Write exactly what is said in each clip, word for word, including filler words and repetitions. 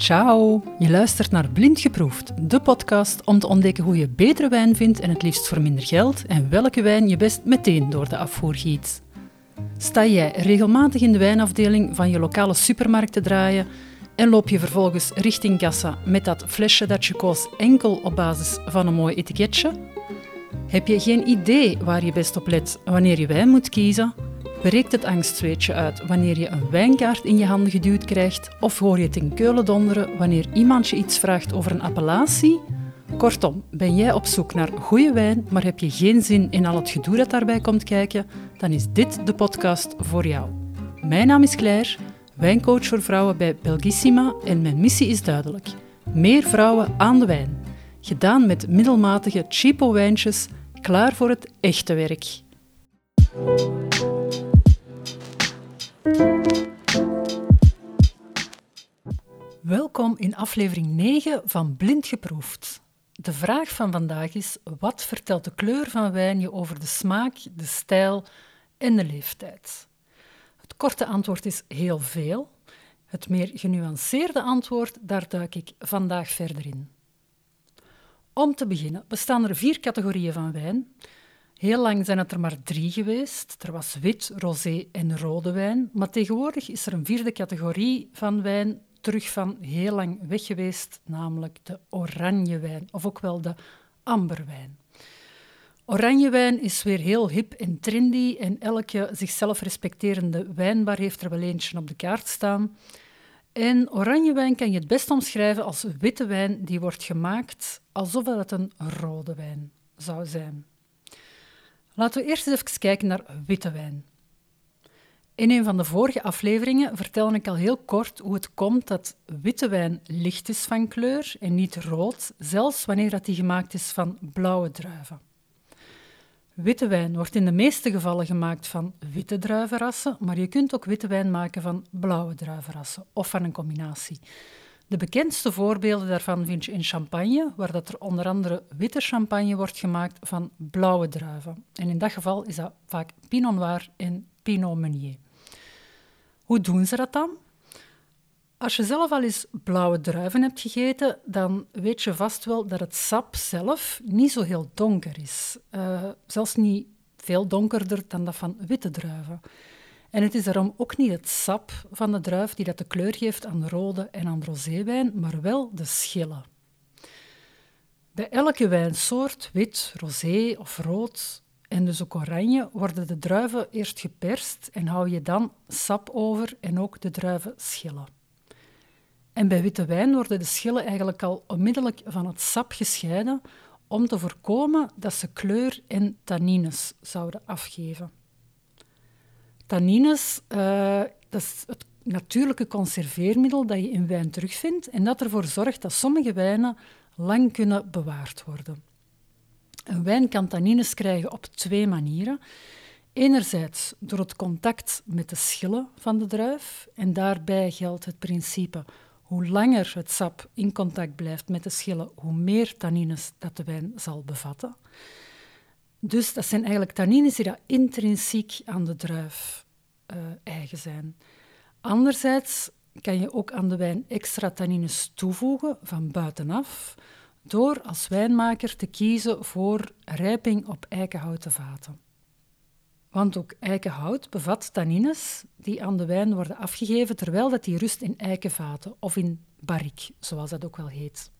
Ciao! Je luistert naar Blind Geproefd, de podcast om te ontdekken hoe je betere wijn vindt en het liefst voor minder geld en welke wijn je best meteen door de afvoer giet. Sta jij regelmatig in de wijnafdeling van je lokale supermarkt te draaien en loop je vervolgens richting kassa met dat flesje dat je koos enkel op basis van een mooi etiketje? Heb je geen idee waar je best op let wanneer je wijn moet kiezen? Breekt het angstzweetje uit wanneer je een wijnkaart in je handen geduwd krijgt of hoor je het in keulen donderen wanneer iemand je iets vraagt over een appellatie? Kortom, ben jij op zoek naar goede wijn, maar heb je geen zin in al het gedoe dat daarbij komt kijken? Dan is dit de podcast voor jou. Mijn naam is Claire, wijncoach voor vrouwen bij Belgissima en mijn missie is duidelijk. Meer vrouwen aan de wijn. Gedaan met middelmatige cheapo wijntjes, klaar voor het echte werk. Welkom in aflevering negen van Blind Geproefd. De vraag van vandaag is: wat vertelt de kleur van wijn je over de smaak, de stijl en de leeftijd? Het korte antwoord is heel veel. Het meer genuanceerde antwoord, daar duik ik vandaag verder in. Om te beginnen bestaan er vier categorieën van wijn. Heel lang zijn het er maar drie geweest. Er was wit, rosé en rode wijn. Maar tegenwoordig is er een vierde categorie van wijn, terug van heel lang weg geweest, namelijk de oranjewijn, of ook wel de amberwijn. Oranjewijn is weer heel hip en trendy en elke zichzelf respecterende wijnbar heeft er wel eentje op de kaart staan. En oranjewijn kan je het best omschrijven als witte wijn die wordt gemaakt alsof het een rode wijn zou zijn. Laten we eerst eens even kijken naar witte wijn. In een van de vorige afleveringen vertelde ik al heel kort hoe het komt dat witte wijn licht is van kleur en niet rood, zelfs wanneer dat die gemaakt is van blauwe druiven. Witte wijn wordt in de meeste gevallen gemaakt van witte druivenrassen, maar je kunt ook witte wijn maken van blauwe druivenrassen of van een combinatie. De bekendste voorbeelden daarvan vind je in Champagne, waar dat er onder andere witte champagne wordt gemaakt van blauwe druiven. En in dat geval is dat vaak Pinot Noir en Pinot Meunier. Hoe doen ze dat dan? Als je zelf al eens blauwe druiven hebt gegeten, dan weet je vast wel dat het sap zelf niet zo heel donker is. Uh, zelfs niet veel donkerder dan dat van witte druiven. En het is daarom ook niet het sap van de druif die dat de kleur geeft aan rode en aan roséwijn, maar wel de schillen. Bij elke wijnsoort, wit, rosé of rood en dus ook oranje, worden de druiven eerst geperst en hou je dan sap over en ook de druiven schillen. En bij witte wijn worden de schillen eigenlijk al onmiddellijk van het sap gescheiden om te voorkomen dat ze kleur en tannines zouden afgeven. Tannines, uh, dat is het natuurlijke conserveermiddel dat je in wijn terugvindt en dat ervoor zorgt dat sommige wijnen lang kunnen bewaard worden. Een wijn kan tannines krijgen op twee manieren. Enerzijds door het contact met de schillen van de druif en daarbij geldt het principe hoe langer het sap in contact blijft met de schillen, hoe meer tannines dat de wijn zal bevatten. Dus dat zijn eigenlijk tannines die dat intrinsiek aan de druif uh, eigen zijn. Anderzijds kan je ook aan de wijn extra tannines toevoegen van buitenaf door als wijnmaker te kiezen voor rijping op eikenhouten vaten. Want ook eikenhout bevat tannines die aan de wijn worden afgegeven terwijl dat die rust in eikenvaten of in barrique, zoals dat ook wel heet.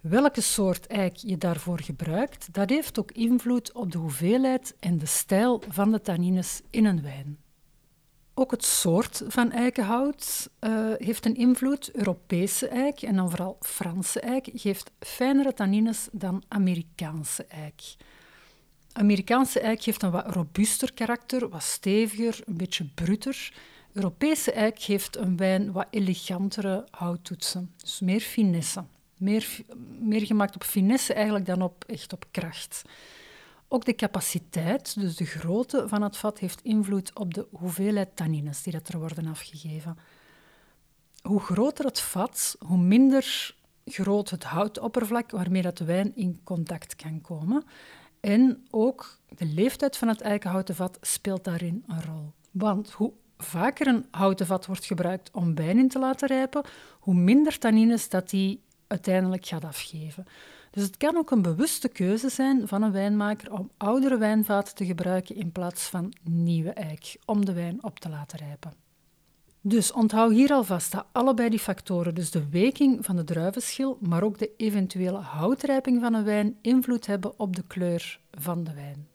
Welke soort eik je daarvoor gebruikt, dat heeft ook invloed op de hoeveelheid en de stijl van de tannines in een wijn. Ook het soort van eikenhout uh, heeft een invloed. Europese eik en dan vooral Franse eik geeft fijnere tannines dan Amerikaanse eik. Amerikaanse eik geeft een wat robuuster karakter, wat steviger, een beetje bruter. Europese eik geeft een wijn wat elegantere houttoetsen, dus meer finesse. Meer, meer gemaakt op finesse eigenlijk dan op, echt op kracht. Ook de capaciteit, dus de grootte van het vat, heeft invloed op de hoeveelheid tannines die dat er worden afgegeven. Hoe groter het vat, hoe minder groot het houtoppervlak waarmee dat de wijn in contact kan komen. En ook de leeftijd van het eikenhouten vat speelt daarin een rol. Want hoe vaker een houten vat wordt gebruikt om wijn in te laten rijpen, hoe minder tannines dat die uiteindelijk gaat afgeven. Dus het kan ook een bewuste keuze zijn van een wijnmaker om oudere wijnvaten te gebruiken in plaats van nieuwe eik, om de wijn op te laten rijpen. Dus onthoud hier alvast dat allebei die factoren, dus de weking van de druivenschil, maar ook de eventuele houtrijping van een wijn, invloed hebben op de kleur van de wijn.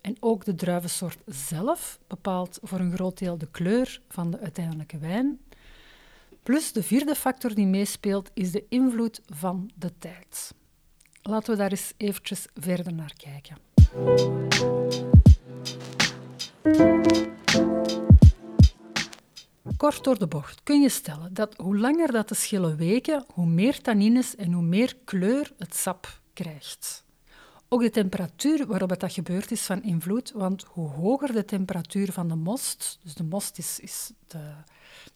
En ook de druivensoort zelf bepaalt voor een groot deel de kleur van de uiteindelijke wijn. Plus de vierde factor die meespeelt is de invloed van de tijd. Laten we daar eens eventjes verder naar kijken. Kort door de bocht kun je stellen dat hoe langer dat de schillen weken, hoe meer tannines en hoe meer kleur het sap krijgt. Ook de temperatuur waarop het dat gebeurt is van invloed, want hoe hoger de temperatuur van de most, dus de most is, is de,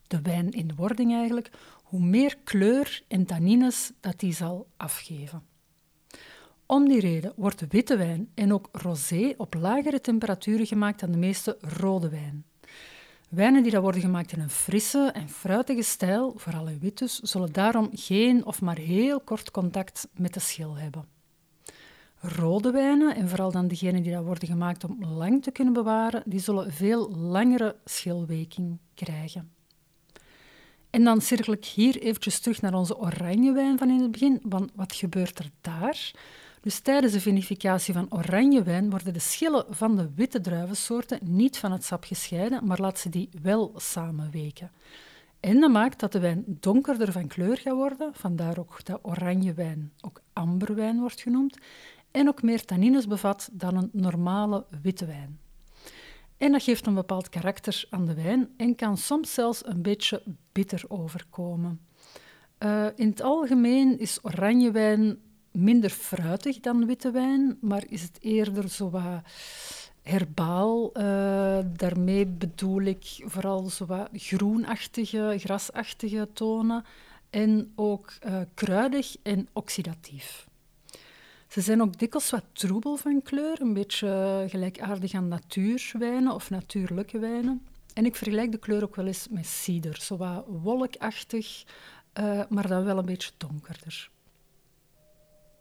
de wijn in de wording eigenlijk, hoe meer kleur en tannines dat die zal afgeven. Om die reden wordt de witte wijn en ook rosé op lagere temperaturen gemaakt dan de meeste rode wijn. Wijnen die dat worden gemaakt in een frisse en fruitige stijl, vooral in wit dus, zullen daarom geen of maar heel kort contact met de schil hebben. Rode wijnen, en vooral dan degenen die dat worden gemaakt om lang te kunnen bewaren, die zullen veel langere schilweking krijgen. En dan cirkel ik hier eventjes terug naar onze oranje wijn van in het begin, want wat gebeurt er daar? Dus tijdens de vinificatie van oranje wijn worden de schillen van de witte druivensoorten niet van het sap gescheiden, maar laat ze die wel samenweken. En dat maakt dat de wijn donkerder van kleur gaat worden, vandaar ook dat oranje wijn ook amberwijn wordt genoemd, en ook meer tannines bevat dan een normale witte wijn. En dat geeft een bepaald karakter aan de wijn en kan soms zelfs een beetje bitter overkomen. Uh, in het algemeen is oranje wijn minder fruitig dan witte wijn, maar is het eerder zo wat herbaal. Uh, daarmee bedoel ik vooral zo wat groenachtige, grasachtige tonen en ook uh, kruidig en oxidatief. Ze zijn ook dikwijls wat troebel van kleur, een beetje gelijkaardig aan natuurwijnen of natuurlijke wijnen. En ik vergelijk de kleur ook wel eens met cider, zo wat wolkachtig, uh, maar dan wel een beetje donkerder.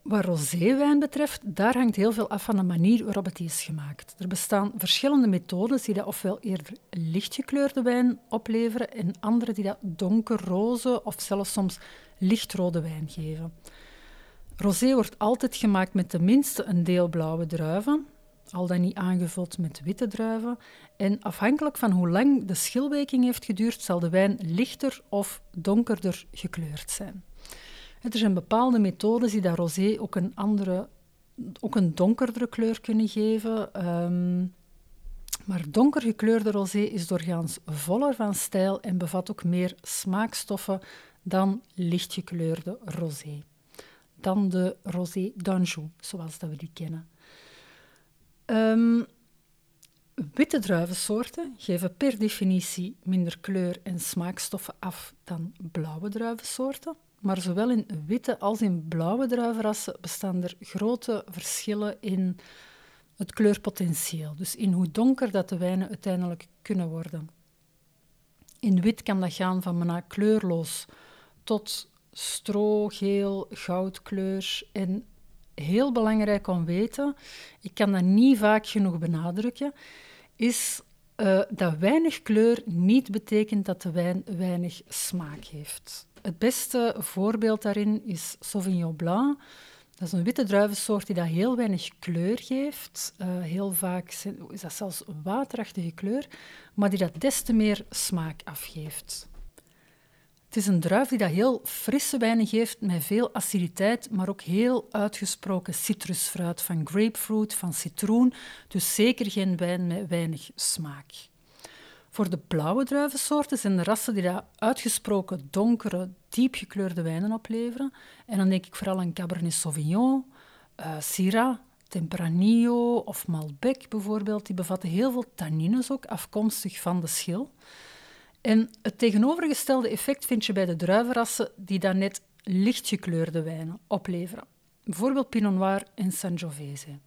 Wat roséwijn betreft, daar hangt heel veel af van de manier waarop het is gemaakt. Er bestaan verschillende methodes die dat ofwel eerder lichtgekleurde wijn opleveren en andere die dat donkerroze of zelfs soms lichtrode wijn geven. Rosé wordt altijd gemaakt met tenminste een deel blauwe druiven, al dan niet aangevuld met witte druiven. En afhankelijk van hoe lang de schilweking heeft geduurd, zal de wijn lichter of donkerder gekleurd zijn. Er zijn bepaalde methodes die dat rosé ook een andere, ook een donkerdere kleur kunnen geven. Um, maar donker gekleurde rosé is doorgaans voller van stijl en bevat ook meer smaakstoffen dan lichtgekleurde rosé. Dan de rosé d'Anjou, zoals dat we die kennen. Um, witte druivensoorten geven per definitie minder kleur en smaakstoffen af dan blauwe druivensoorten. Maar zowel in witte als in blauwe druivenrassen bestaan er grote verschillen in het kleurpotentieel. Dus in hoe donker dat de wijnen uiteindelijk kunnen worden. In wit kan dat gaan van bijna kleurloos tot strogeel, goudkleur. En heel belangrijk om te weten, ik kan dat niet vaak genoeg benadrukken, is uh, dat weinig kleur niet betekent dat de wijn weinig smaak heeft. Het beste voorbeeld daarin is Sauvignon Blanc. Dat is een witte druivensoort die dat heel weinig kleur geeft. Uh, heel vaak is dat zelfs waterachtige kleur, maar die dat des te meer smaak afgeeft. Het is een druif die dat heel frisse wijnen geeft met veel aciditeit, maar ook heel uitgesproken citrusfruit, van grapefruit, van citroen. Dus zeker geen wijn met weinig smaak. Voor de blauwe druivensoorten zijn de rassen die dat uitgesproken donkere, diepgekleurde wijnen opleveren. En dan denk ik vooral aan Cabernet Sauvignon, uh, Syrah, Tempranillo of Malbec bijvoorbeeld. Die bevatten heel veel tannines ook, afkomstig van de schil. En het tegenovergestelde effect vind je bij de druivenrassen die dan net lichtgekleurde wijnen opleveren. Bijvoorbeeld Pinot Noir en Sangiovese.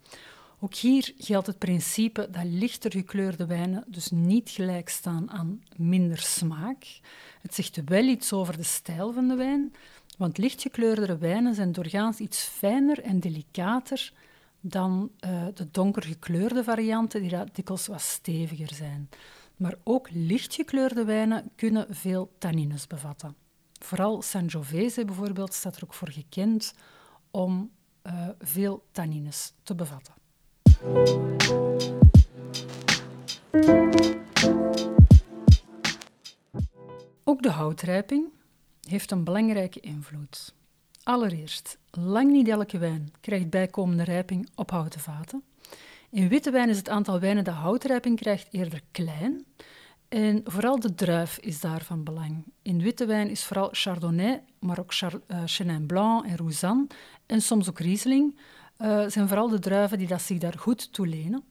Ook hier geldt het principe dat lichter gekleurde wijnen dus niet gelijk staan aan minder smaak. Het zegt wel iets over de stijl van de wijn, want lichtgekleurdere wijnen zijn doorgaans iets fijner en delicater dan uh, de donkergekleurde varianten, die dikwijls wat steviger zijn. Maar ook lichtgekleurde wijnen kunnen veel tannines bevatten. Vooral Sangiovese bijvoorbeeld staat er ook voor gekend om uh, veel tannines te bevatten. Ook de houtrijping heeft een belangrijke invloed. Allereerst, lang niet elke wijn krijgt bijkomende rijping op houten vaten. In witte wijn is het aantal wijnen dat houtrijping krijgt eerder klein. En vooral de druif is daar van belang. In witte wijn is vooral Chardonnay, maar ook Char- uh, Chenin Blanc en Roussanne en soms ook Riesling, uh, zijn vooral de druiven die dat zich daar goed toe lenen.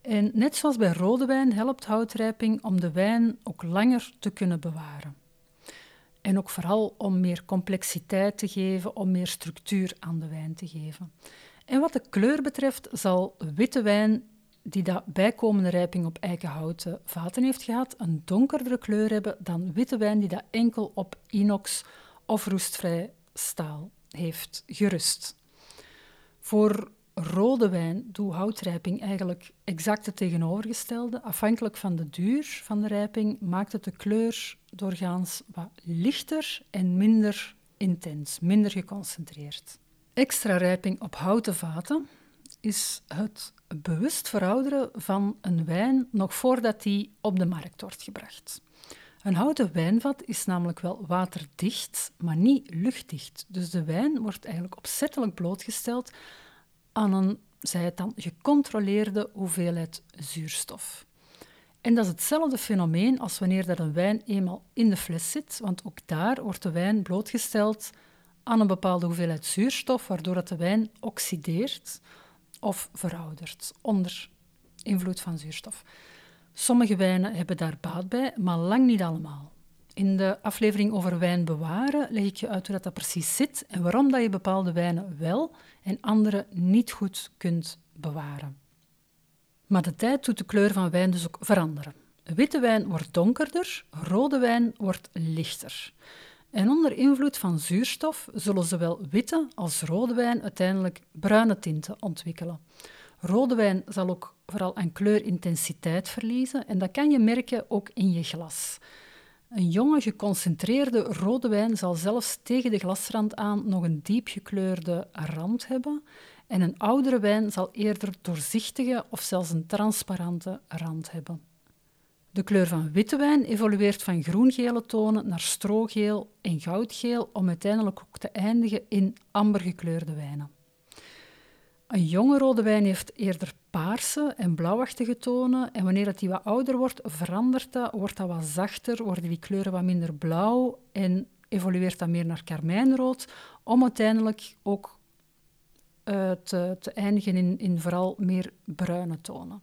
En net zoals bij rode wijn helpt houtrijping om de wijn ook langer te kunnen bewaren. En ook vooral om meer complexiteit te geven, om meer structuur aan de wijn te geven. En wat de kleur betreft zal witte wijn die dat bijkomende rijping op eikenhouten vaten heeft gehad, een donkerdere kleur hebben dan witte wijn die dat enkel op inox of roestvrij staal heeft gerust. Voor rode wijn doet houtrijping eigenlijk exact het tegenovergestelde. Afhankelijk van de duur van de rijping maakt het de kleur doorgaans wat lichter en minder intens, minder geconcentreerd. Extra rijping op houten vaten is het bewust verouderen van een wijn nog voordat die op de markt wordt gebracht. Een houten wijnvat is namelijk wel waterdicht, maar niet luchtdicht. Dus de wijn wordt eigenlijk opzettelijk blootgesteld aan een, zij het dan, gecontroleerde hoeveelheid zuurstof. En dat is hetzelfde fenomeen als wanneer dat een wijn eenmaal in de fles zit, want ook daar wordt de wijn blootgesteld aan een bepaalde hoeveelheid zuurstof, waardoor dat de wijn oxideert of veroudert, onder invloed van zuurstof. Sommige wijnen hebben daar baat bij, maar lang niet allemaal. In de aflevering over wijn bewaren leg ik je uit hoe dat, dat precies zit en waarom dat je bepaalde wijnen wel en andere niet goed kunt bewaren. Maar de tijd doet de kleur van wijn dus ook veranderen. Witte wijn wordt donkerder, rode wijn wordt lichter. En onder invloed van zuurstof zullen zowel witte als rode wijn uiteindelijk bruine tinten ontwikkelen. Rode wijn zal ook vooral aan kleurintensiteit verliezen en dat kan je merken ook in je glas. Een jonge, geconcentreerde rode wijn zal zelfs tegen de glasrand aan nog een diep gekleurde rand hebben en een oudere wijn zal eerder doorzichtige of zelfs een transparante rand hebben. De kleur van witte wijn evolueert van groengele tonen naar strogeel en goudgeel om uiteindelijk ook te eindigen in ambergekleurde wijnen. Een jonge rode wijn heeft eerder paarse en blauwachtige tonen en wanneer die wat ouder wordt, verandert dat, wordt dat wat zachter, worden die kleuren wat minder blauw en evolueert dat meer naar karmijnrood om uiteindelijk ook uh, te, te eindigen in, in vooral meer bruine tonen.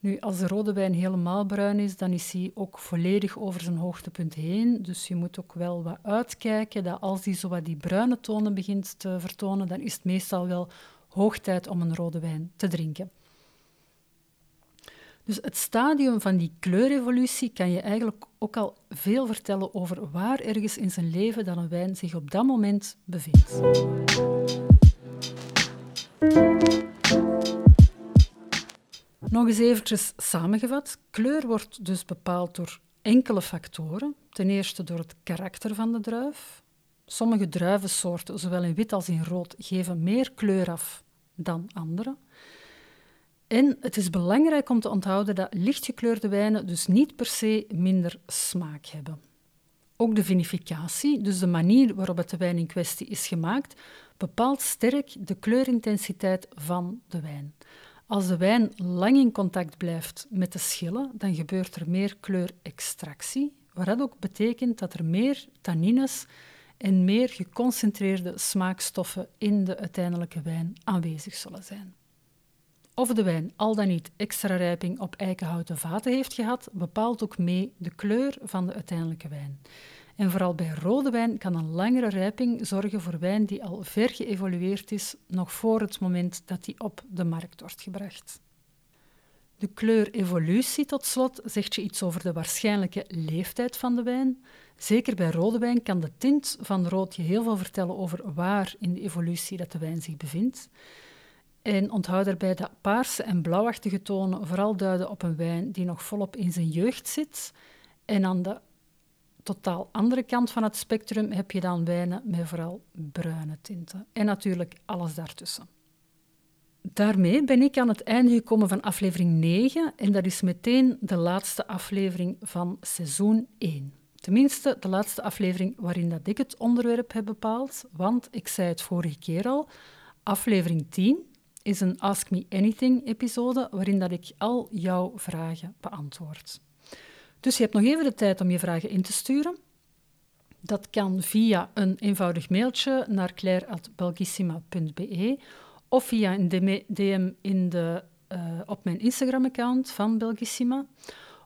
Nu, als de rode wijn helemaal bruin is, dan is hij ook volledig over zijn hoogtepunt heen. Dus je moet ook wel wat uitkijken dat als hij zo wat die bruine tonen begint te vertonen, dan is het meestal wel hoog tijd om een rode wijn te drinken. Dus het stadium van die kleurevolutie kan je eigenlijk ook al veel vertellen over waar ergens in zijn leven dan een wijn zich op dat moment bevindt. Nog eens eventjes samengevat. Kleur wordt dus bepaald door enkele factoren. Ten eerste door het karakter van de druif. Sommige druivensoorten, zowel in wit als in rood, geven meer kleur af dan andere. En het is belangrijk om te onthouden dat lichtgekleurde wijnen dus niet per se minder smaak hebben. Ook de vinificatie, dus de manier waarop het de wijn in kwestie is gemaakt, bepaalt sterk de kleurintensiteit van de wijn. Als de wijn lang in contact blijft met de schillen, dan gebeurt er meer kleurextractie, wat dat ook betekent dat er meer tannines en meer geconcentreerde smaakstoffen in de uiteindelijke wijn aanwezig zullen zijn. Of de wijn al dan niet extra rijping op eikenhouten vaten heeft gehad, bepaalt ook mee de kleur van de uiteindelijke wijn. En vooral bij rode wijn kan een langere rijping zorgen voor wijn die al ver geëvolueerd is, nog voor het moment dat die op de markt wordt gebracht. De kleurevolutie tot slot zegt je iets over de waarschijnlijke leeftijd van de wijn. Zeker bij rode wijn kan de tint van rood je heel veel vertellen over waar in de evolutie dat de wijn zich bevindt. En onthoud daarbij dat paarse en blauwachtige tonen vooral duiden op een wijn die nog volop in zijn jeugd zit. En aan de totaal andere kant van het spectrum heb je dan wijnen met vooral bruine tinten. En natuurlijk alles daartussen. Daarmee ben ik aan het einde gekomen van aflevering negen en dat is meteen de laatste aflevering van seizoen één. Tenminste, de laatste aflevering waarin dat ik het onderwerp heb bepaald, want ik zei het vorige keer al, aflevering tien is een Ask Me Anything-episode waarin dat ik al jouw vragen beantwoord. Dus je hebt nog even de tijd om je vragen in te sturen. Dat kan via een eenvoudig mailtje naar claire at belgissima punt be of via een D M in de, uh, op mijn Instagram-account van Belgissima.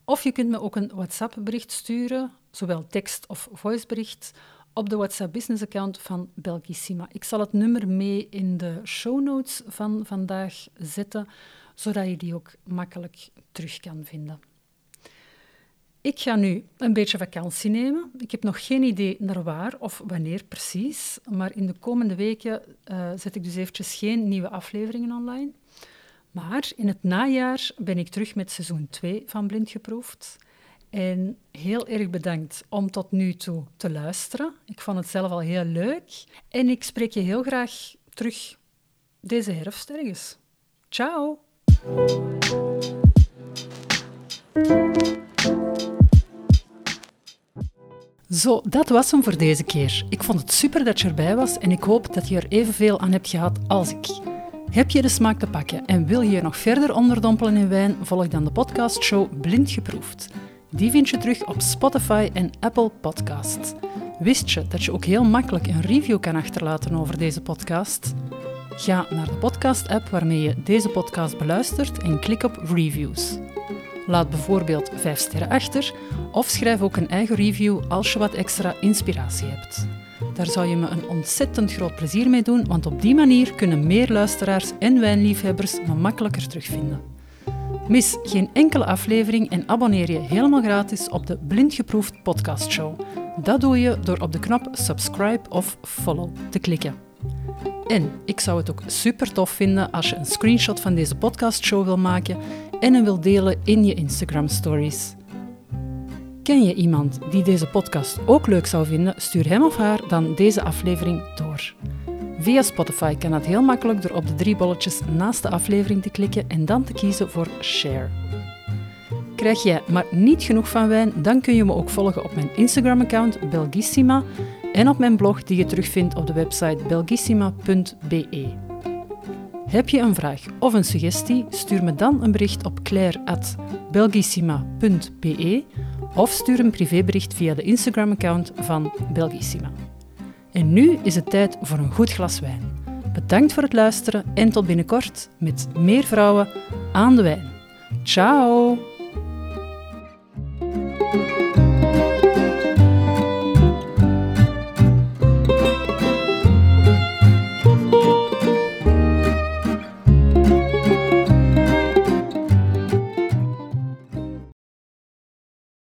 Of je kunt me ook een WhatsApp-bericht sturen, zowel tekst- of voicebericht, op de WhatsApp-business-account van Belgissima. Ik zal het nummer mee in de show notes van vandaag zetten, zodat je die ook makkelijk terug kan vinden. Ik ga nu een beetje vakantie nemen. Ik heb nog geen idee naar waar of wanneer precies, maar in de komende weken uh, zet ik dus eventjes geen nieuwe afleveringen online. Maar in het najaar ben ik terug met seizoen twee van Blind Geproefd. En heel erg bedankt om tot nu toe te luisteren. Ik vond het zelf al heel leuk. En ik spreek je heel graag terug deze herfst ergens. Ciao! Zo, dat was hem voor deze keer. Ik vond het super dat je erbij was en ik hoop dat je er evenveel aan hebt gehad als ik. Heb je de smaak te pakken en wil je je nog verder onderdompelen in wijn, volg dan de podcastshow Blind Geproefd. Die vind je terug op Spotify en Apple Podcasts. Wist je dat je ook heel makkelijk een review kan achterlaten over deze podcast? Ga naar de podcast-app waarmee je deze podcast beluistert en klik op Reviews. Laat bijvoorbeeld vijf sterren achter of schrijf ook een eigen review als je wat extra inspiratie hebt. Daar zou je me een ontzettend groot plezier mee doen, want op die manier kunnen meer luisteraars en wijnliefhebbers me makkelijker terugvinden. Mis geen enkele aflevering en abonneer je helemaal gratis op de Blind Geproefd Podcast Show. Dat doe je door op de knop subscribe of follow te klikken. En ik zou het ook super tof vinden als je een screenshot van deze podcastshow wil maken en hem wil delen in je Instagram stories. Ken je iemand die deze podcast ook leuk zou vinden? Stuur hem of haar dan deze aflevering door. Via Spotify kan dat heel makkelijk door op de drie bolletjes naast de aflevering te klikken en dan te kiezen voor Share. Krijg jij maar niet genoeg van wijn? Dan kun je me ook volgen op mijn Instagram-account Belgissima en op mijn blog die je terugvindt op de website belgissima punt be. Heb je een vraag of een suggestie? Stuur me dan een bericht op claire at belgissima punt be of stuur een privébericht via de Instagram-account van Belgissima. En nu is het tijd voor een goed glas wijn. Bedankt voor het luisteren en tot binnenkort met meer vrouwen aan de wijn. Ciao!